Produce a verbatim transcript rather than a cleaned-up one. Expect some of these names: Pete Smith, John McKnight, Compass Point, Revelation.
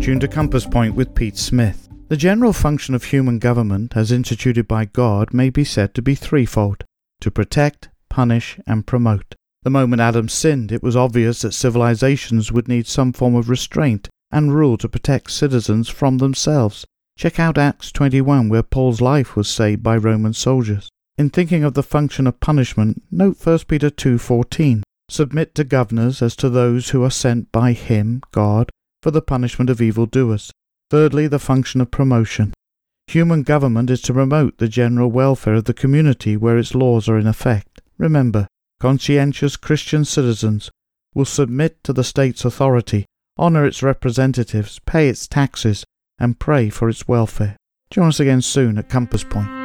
tuned to Compass Point with Pete Smith. The general function of human government, as instituted by God, may be said to be threefold: to protect, punish, and promote. The moment Adam sinned, it was obvious that civilizations would need some form of restraint and rule to protect citizens from themselves. Check out Acts twenty-one, where Paul's life was saved by Roman soldiers. In thinking of the function of punishment, note First Peter two fourteen, "Submit to governors as to those who are sent by him, God, for the punishment of evildoers." Thirdly, the function of promotion. Human government is to promote the general welfare of the community where its laws are in effect. Remember, conscientious Christian citizens will submit to the state's authority, honour its representatives, pay its taxes, and pray for its welfare. Join us again soon at Compass Point.